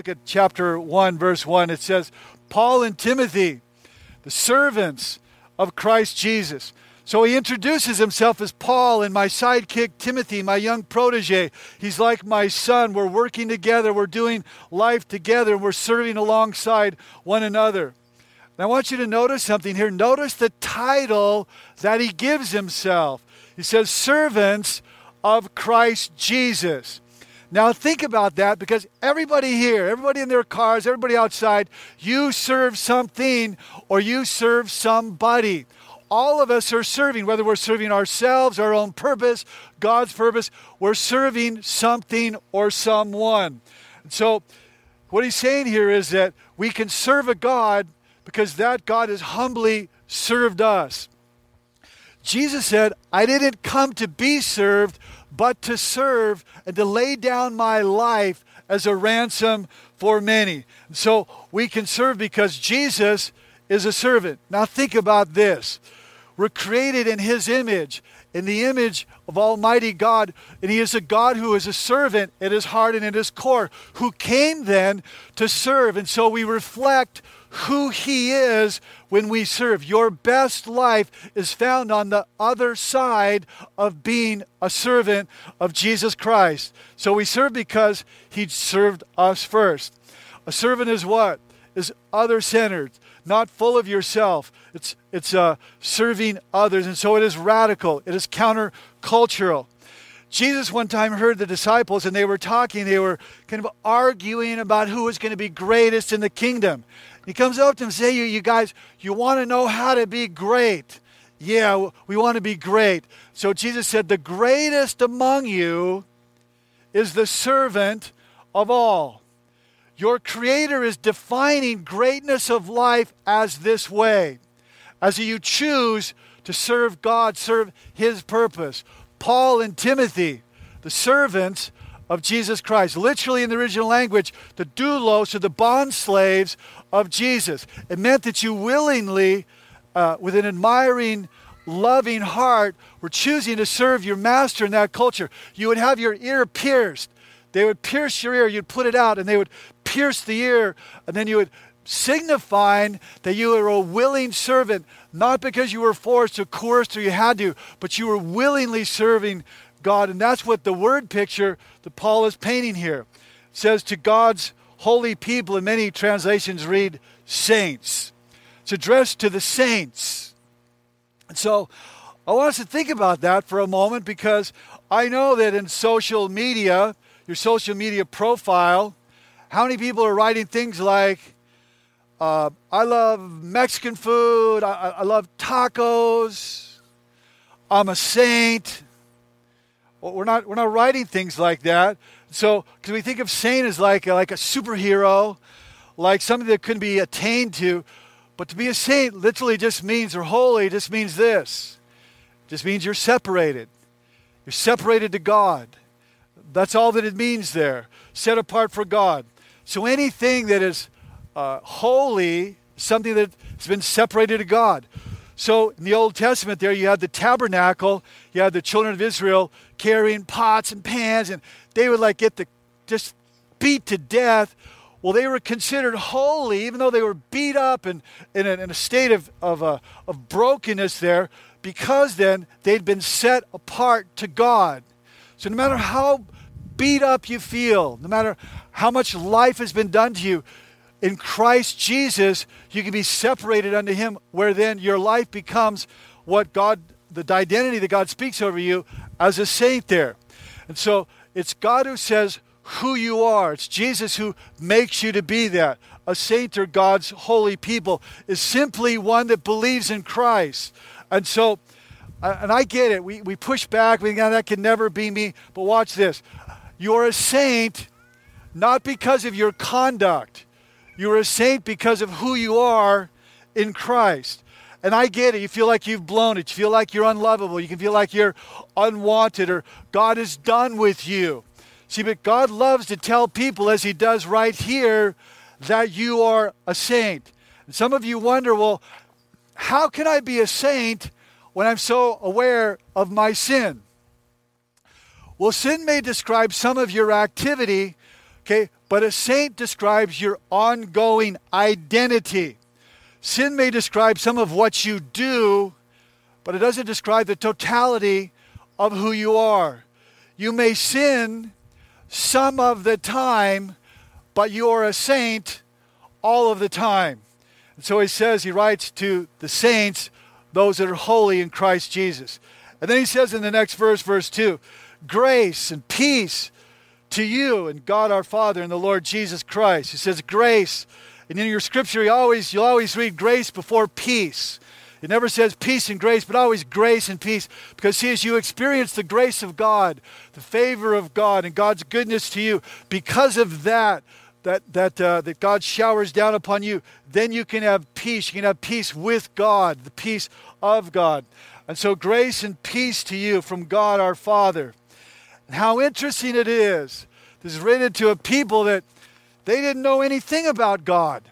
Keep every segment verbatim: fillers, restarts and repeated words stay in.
look at chapter one, verse one. It says, Paul and Timothy, the servants of Christ Jesus. So he introduces himself as Paul and my sidekick, Timothy, my young protege. He's like my son. We're working together. We're doing life together. We're serving alongside one another. And I want you to notice something here. Notice the title that he gives himself. He says, servants of Christ Jesus. Now think about that, because everybody here, everybody in their cars, everybody outside, you serve something or you serve somebody. All of us are serving, whether we're serving ourselves, our own purpose, God's purpose, we're serving something or someone. And so what he's saying here is that we can serve a God because that God has humbly served us. Jesus said, I didn't come to be served, but to serve and to lay down my life as a ransom for many. And so we can serve because Jesus is a servant. Now think about this. We're created in His image, in the image of Almighty God, and He is a God who is a servant at His heart and at His core, who came then to serve. And so we reflect who He is when we serve. Your best life is found on the other side of being a servant of Jesus Christ. So we serve because He served us first. A servant is what? Is other-centered, not full of yourself. It's it's uh, serving others, and so it is radical. It is counter-cultural. Jesus one time heard the disciples, and they were talking. They were kind of arguing about who was going to be greatest in the kingdom. He comes up to them and says, you, you guys, you want to know how to be great? Yeah, we want to be great. So Jesus said, the greatest among you is the servant of all. Your Creator is defining greatness of life as this way, as you choose to serve God, serve His purpose. Paul and Timothy, the servants of Jesus Christ. Literally in the original language, the doulos, or the bond slaves of Jesus. It meant that you willingly, uh, with an admiring, loving heart, were choosing to serve your master in that culture. You would have your ear pierced. They would pierce your ear. You'd put it out, and they would pierce the ear, and then you would signifying that you were a willing servant, not because you were forced or coerced or you had to, but you were willingly serving God. And that's what the word picture that Paul is painting here. It says, to God's holy people, and many translations read saints. It's addressed to the saints. And so I want us to think about that for a moment, because I know that in social media, your social media profile, how many people are writing things like, uh, I love Mexican food, I, I love tacos, I'm a saint. Well, we're not we're not writing things like that. So, because we think of saint as like, like a superhero, like something that couldn't be attained to. But to be a saint literally just means, or holy just means this. It just means you're separated. You're separated to God. That's all that it means there. Set apart for God. So anything that is uh, holy, something that has been separated to God. So in the Old Testament there, you had the tabernacle, you had the children of Israel carrying pots and pans, and they would like get the, just beat to death. Well, they were considered holy, even though they were beat up and in a, in a state of, of, uh, of brokenness there, because then they'd been set apart to God. So no matter how beat up you feel, no matter how much life has been done to you, in Christ Jesus, you can be separated unto Him, where then your life becomes what God, the identity that God speaks over you as a saint there. And so it's God who says who you are. It's Jesus who makes you to be that. A saint, or God's holy people, is simply one that believes in Christ. And so, and I get it, we, we push back, we think, oh, that can never be me, but watch this. You're a saint not because of your conduct. You're a saint because of who you are in Christ. And I get it. You feel like you've blown it. You feel like you're unlovable. You can feel like you're unwanted, or God is done with you. See, but God loves to tell people, as He does right here, that you are a saint. And some of you wonder, well, how can I be a saint when I'm so aware of my sin? Well, sin may describe some of your activity. Okay? But a saint describes your ongoing identity. Sin may describe some of what you do, but it doesn't describe the totality of who you are. You may sin some of the time, but you are a saint all of the time. And so he says, he writes to the saints, those that are holy in Christ Jesus. And then he says in the next verse, verse two, grace and peace to you and God our Father and the Lord Jesus Christ. He says grace. And in your scripture, you always, you'll always read grace before peace. It never says peace and grace, but always grace and peace. Because see, as you experience the grace of God, the favor of God, and God's goodness to you, because of that, that that uh, that God showers down upon you, then you can have peace. You can have peace with God, the peace of God. And so grace and peace to you from God our Father. And how interesting it is. This is written to a people that they didn't know anything about God.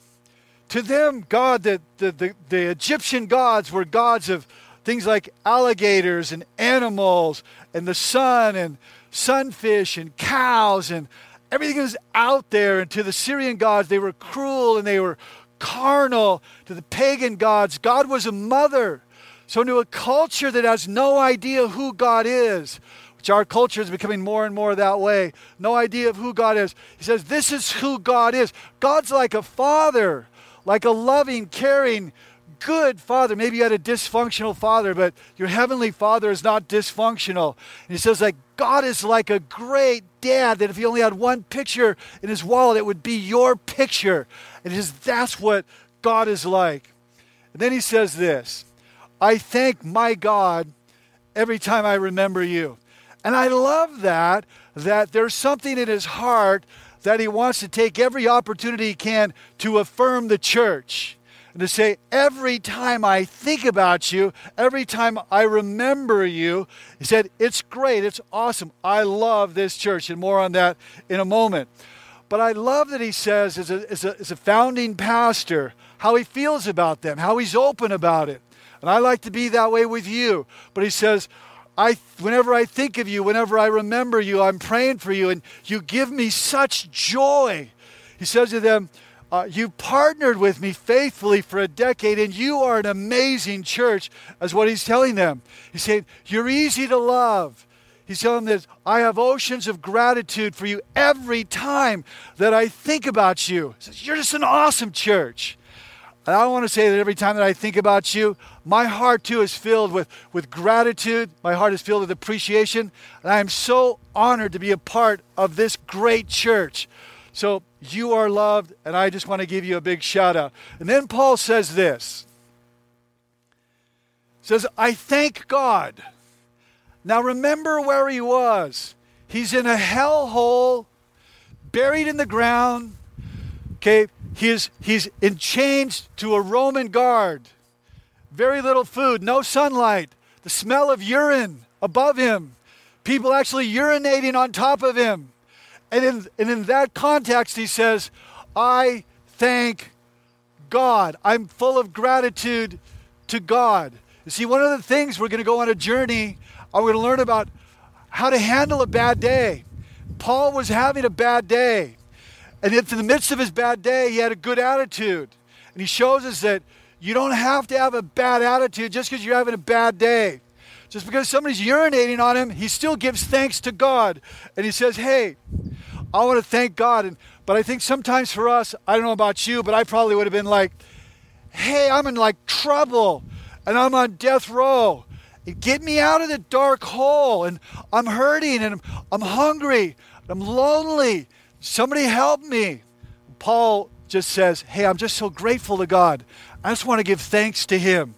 To them, God, the, the, the, the Egyptian gods were gods of things like alligators and animals and the sun and sunfish and cows and everything was out there. And to the Syrian gods, they were cruel and they were carnal. To the pagan gods, God was a mother. So to a culture that has no idea who God is, which our culture is becoming more and more that way, no idea of who God is, he says, this is who God is. God's like a father. Like a loving, caring, good father. Maybe you had a dysfunctional father, but your heavenly Father is not dysfunctional. And he says that God is like a great dad, that if he only had one picture in his wallet, it would be your picture. And he says that's what God is like. And then he says this, I thank my God every time I remember you. And I love that, that there's something in his heart that he wants to take every opportunity he can to affirm the church and to say, every time I think about you, every time I remember you, he said, it's great, it's awesome. I love this church, and more on that in a moment. But I love that he says, as a, as a, as a founding pastor, how he feels about them, how he's open about it. And I like to be that way with you. But he says, I, whenever I think of you, whenever I remember you, I'm praying for you, and you give me such joy. He says to them, uh, you partnered with me faithfully for a decade, and you are an amazing church, is what he's telling them. He's saying, you're easy to love. He's telling them this, I have oceans of gratitude for you every time that I think about you. He says, you're just an awesome church. And I want to say that every time that I think about you, my heart too is filled with, with gratitude. My heart is filled with appreciation. And I am so honored to be a part of this great church. So you are loved, and I just want to give you a big shout out. And then Paul says this. He says, I thank God. Now remember where he was. He's in a hellhole, buried in the ground. Okay, he is, he's enchained to a Roman guard. Very little food, no sunlight, the smell of urine above him, people actually urinating on top of him. And in, and in that context, he says, I thank God. I'm full of gratitude to God. You see, one of the things we're going to go on a journey, and we're going to learn about how to handle a bad day. Paul was having a bad day. And in the midst of his bad day, he had a good attitude. And he shows us that you don't have to have a bad attitude just because you're having a bad day. Just because somebody's urinating on him, he still gives thanks to God. And he says, hey, I want to thank God. And, but I think sometimes for us, I don't know about you, but I probably would have been like, hey, I'm in like trouble and I'm on death row. And get me out of the dark hole. And I'm hurting and I'm, I'm hungry. And I'm lonely. Somebody help me. Paul just says, hey, I'm just so grateful to God. I just want to give thanks to him.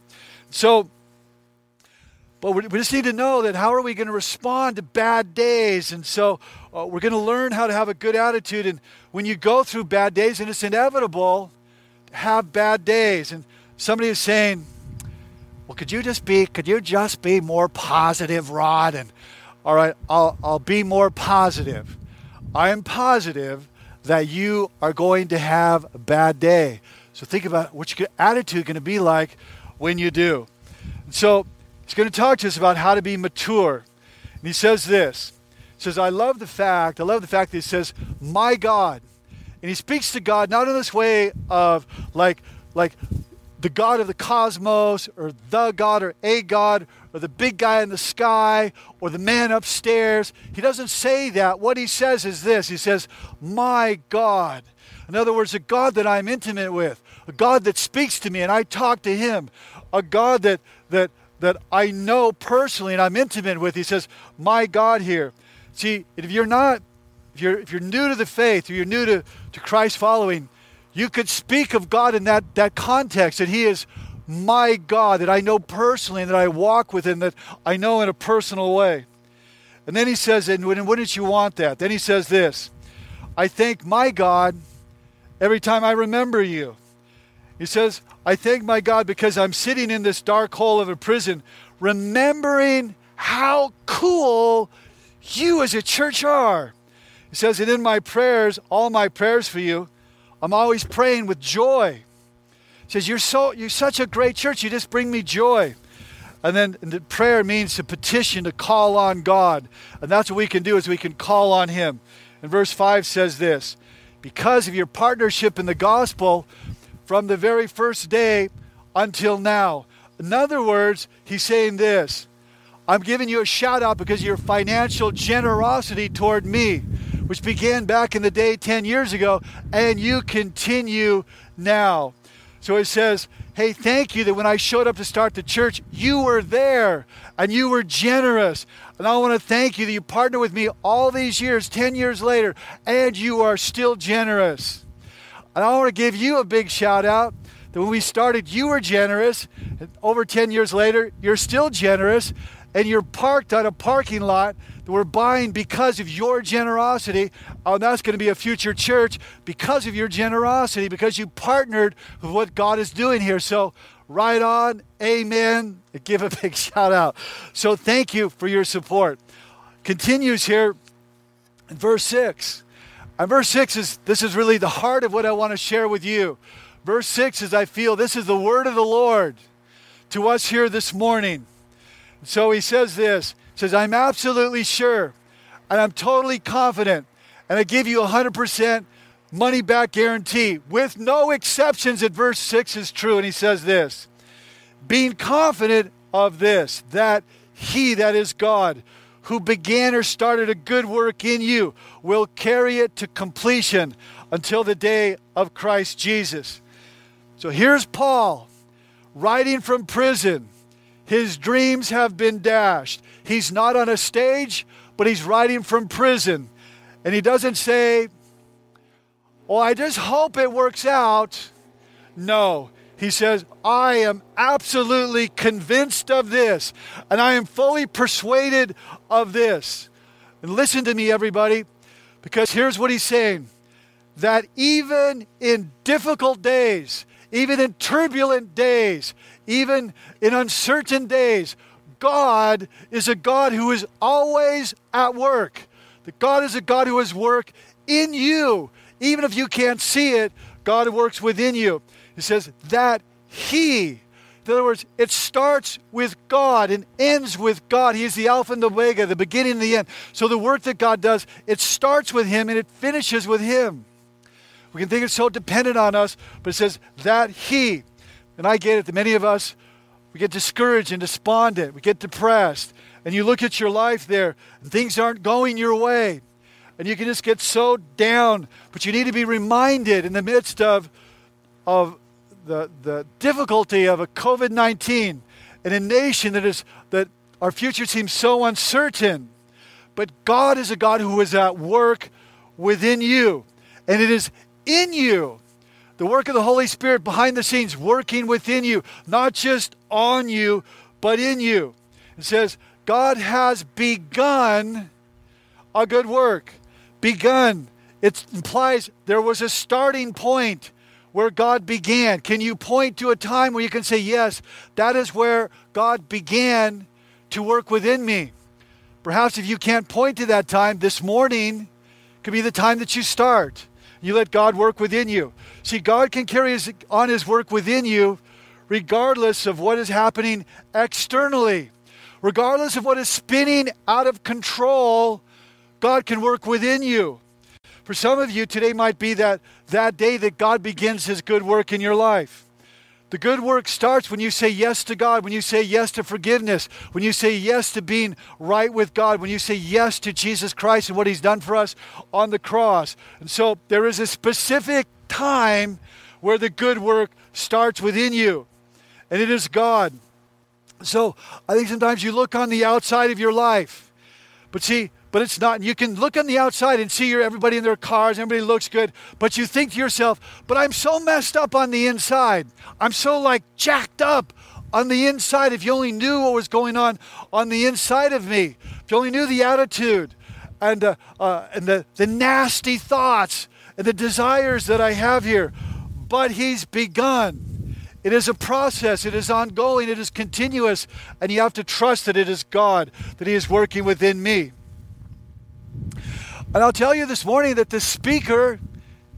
So, but we just need to know that how are we going to respond to bad days? And so uh, we're going to learn how to have a good attitude. And when you go through bad days, and it's inevitable to have bad days. And somebody is saying, well, could you just be, could you just be more positive, Rod? And all right, I'll, I'll be more positive. I am positive that you are going to have a bad day. So think about what your attitude is going to be like when you do. So he's going to talk to us about how to be mature. And he says this. He says, I love the fact, I love the fact that he says, my God. And he speaks to God not in this way of like, like the God of the cosmos or the God or a God or the big guy in the sky or the man upstairs. He doesn't say that. What he says is this. He says, my God. In other words, a God that I'm intimate with, a God that speaks to me and I talk to him, a God that that that I know personally and I'm intimate with. He says, my God here. See, if you're not, if you're if you're new to the faith or you're new to, to Christ following, you could speak of God in that, that context, that he is my God, that I know personally and that I walk with him, that I know in a personal way. And then he says, and wouldn't you want that? Then he says this, I thank my God every time I remember you. He says, I thank my God because I'm sitting in this dark hole of a prison, remembering how cool you as a church are. He says, and in my prayers, all my prayers for you, I'm always praying with joy. He says, you're so you're such a great church. You just bring me joy. And then and the prayer means to petition, to call on God. And that's what we can do, is we can call on him. And verse five says this, because of your partnership in the gospel from the very first day until now. In other words, he's saying this, I'm giving you a shout out because of your financial generosity toward me, which began back in the day ten years ago, and you continue now. So it says, hey, thank you that when I showed up to start the church, you were there and you were generous. And I want to thank you that you partnered with me all these years, ten years later, and you are still generous. And I want to give you a big shout out that when we started, you were generous. And over ten years later, you're still generous. And you're parked on a parking lot that we're buying because of your generosity. Oh, that's going to be a future church because of your generosity, because you partnered with what God is doing here. So right on, amen, give a big shout out. So thank you for your support. Continues here in verse six. And verse six is, this is really the heart of what I want to share with you. Verse six is, I feel this is the word of the Lord to us here this morning. So he says this, he says, I'm absolutely sure and I'm totally confident and I give you one hundred percent money back guarantee with no exceptions, that verse six is true. And he says this, being confident of this, that he, that is God, who began or started a good work in you will carry it to completion until the day of Christ Jesus. So here's Paul writing from prison. His dreams have been dashed. He's not on a stage, but he's writing from prison. And he doesn't say, well, I just hope it works out. No, he says, I am absolutely convinced of this, and I am fully persuaded of this. And listen to me, everybody, because here's what he's saying, that even in difficult days, even in turbulent days, even in uncertain days, God is a God who is always at work. That God is a God who is work in you. Even if you can't see it, God works within you. He says that he, in other words, it starts with God and ends with God. He is the Alpha and the Omega, the beginning and the end. So the work that God does, it starts with him and it finishes with him. We can think it's so dependent on us, but it says that he, and I get it, that many of us, we get discouraged and despondent, we get depressed, and you look at your life there, and things aren't going your way, and you can just get so down, but you need to be reminded in the midst of, of the, the difficulty of a covid nineteen and a nation that is, that our future seems so uncertain, but God is a God who is at work within you, and it is in you, the work of the Holy Spirit behind the scenes, working within you, not just on you, but in you. It says, God has begun a good work. Begun. It implies there was a starting point where God began. Can you point to a time where you can say, yes, that is where God began to work within me? Perhaps if you can't point to that time, this morning could be the time that you start. You let God work within you. See, God can carry his, on his work within you regardless of what is happening externally. Regardless of what is spinning out of control, God can work within you. For some of you, today might be that, that day that God begins his good work in your life. The good work starts when you say yes to God, when you say yes to forgiveness, when you say yes to being right with God, when you say yes to Jesus Christ and what he's done for us on the cross. And so there is a specific time where the good work starts within you, and it is God. So I think sometimes you look on the outside of your life, but see, but it's not. And you can look on the outside and see your, everybody in their cars, everybody looks good, but you think to yourself, but I'm so messed up on the inside. I'm so like jacked up on the inside. If you only knew what was going on on the inside of me, if you only knew the attitude and, uh, uh, and the, the nasty thoughts and the desires that I have here. But he's begun. It is a process. It is ongoing. It is continuous. And you have to trust that it is God, that he is working within me. And I'll tell you this morning that the speaker,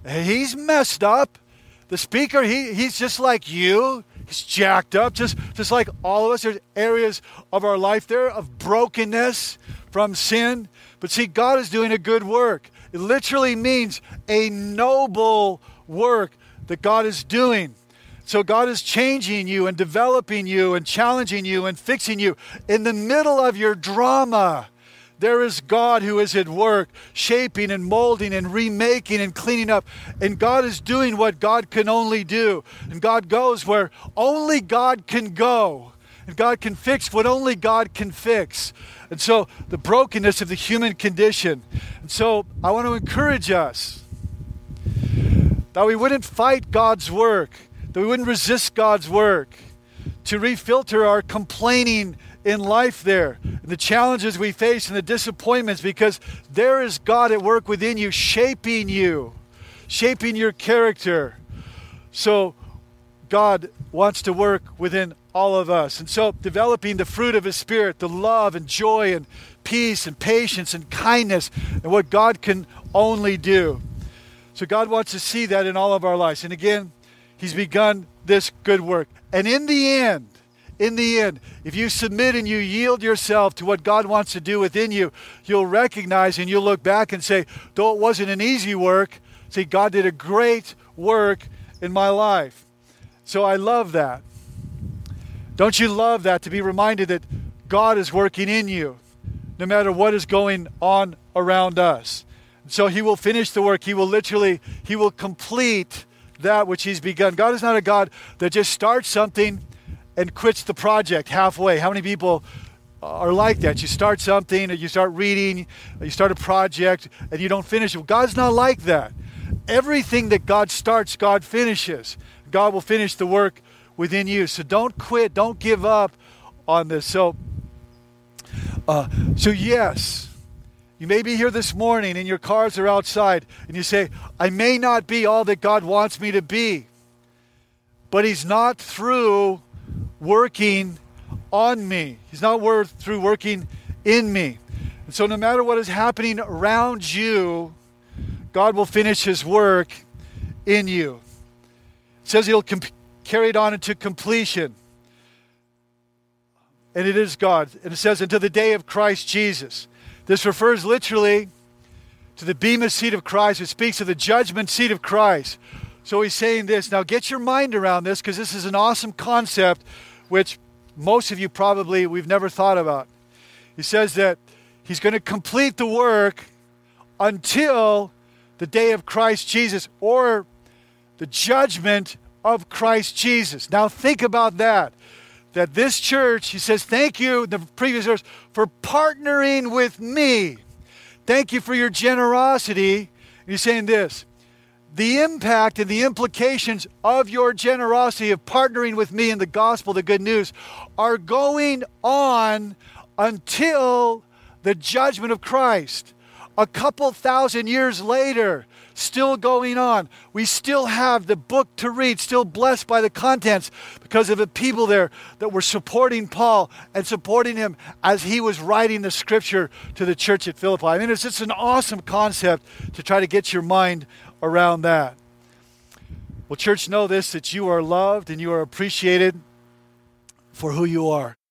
he's messed up. The speaker, he he's just like you. He's jacked up, just, just like all of us. There's areas of our life there of brokenness from sin. But see, God is doing a good work. It literally means a noble work that God is doing. So God is changing you and developing you and challenging you and fixing you. In the middle of your drama, there is God who is at work, shaping and molding and remaking and cleaning up. And God is doing what God can only do. And God goes where only God can go. And God can fix what only God can fix. And so the brokenness of the human condition. And so I want to encourage us that we wouldn't fight God's work, that we wouldn't resist God's work, to refilter our complaining in life there, and the challenges we face and the disappointments, because there is God at work within you, shaping you, shaping your character. So God wants to work within all of us. And so developing the fruit of his Spirit, the love and joy and peace and patience and kindness, and what God can only do. So God wants to see that in all of our lives. And again, he's begun this good work. And in the end, in the end, if you submit and you yield yourself to what God wants to do within you, you'll recognize and you'll look back and say, though it wasn't an easy work, see, God did a great work in my life. So I love that. Don't you love that, to be reminded that God is working in you, no matter what is going on around us? So he will finish the work. He will literally, he will complete that which he's begun. God is not a God that just starts something and quits the project halfway. How many people are like that? You start something, you start reading, you start a project, and you don't finish it. God's not like that. Everything that God starts, God finishes. God will finish the work within you. So don't quit. Don't give up on this. So, uh, so yes. You may be here this morning and your cars are outside and you say, I may not be all that God wants me to be, but he's not through working on me. He's not worth through working in me. And so no matter what is happening around you, God will finish his work in you. It says he'll comp- carry it on into completion. And it is God. And it says, until the day of Christ Jesus. This refers literally to the bema seat of Christ. It speaks of the judgment seat of Christ. So he's saying this. Now get your mind around this, because this is an awesome concept which most of you probably we've never thought about. He says that he's going to complete the work until the day of Christ Jesus, or the judgment of Christ Jesus. Now think about that. That this church, he says, thank you, the previous verse, for partnering with me. Thank you for your generosity. And he's saying this, the impact and the implications of your generosity of partnering with me in the gospel, the good news, are going on until the judgment of Christ. A couple thousand years later, still going on. We still have the book to read, still blessed by the contents because of the people there that were supporting Paul and supporting him as he was writing the scripture to the church at Philippi. I mean, it's just an awesome concept to try to get your mind around that. Well, church, know this, that you are loved and you are appreciated for who you are.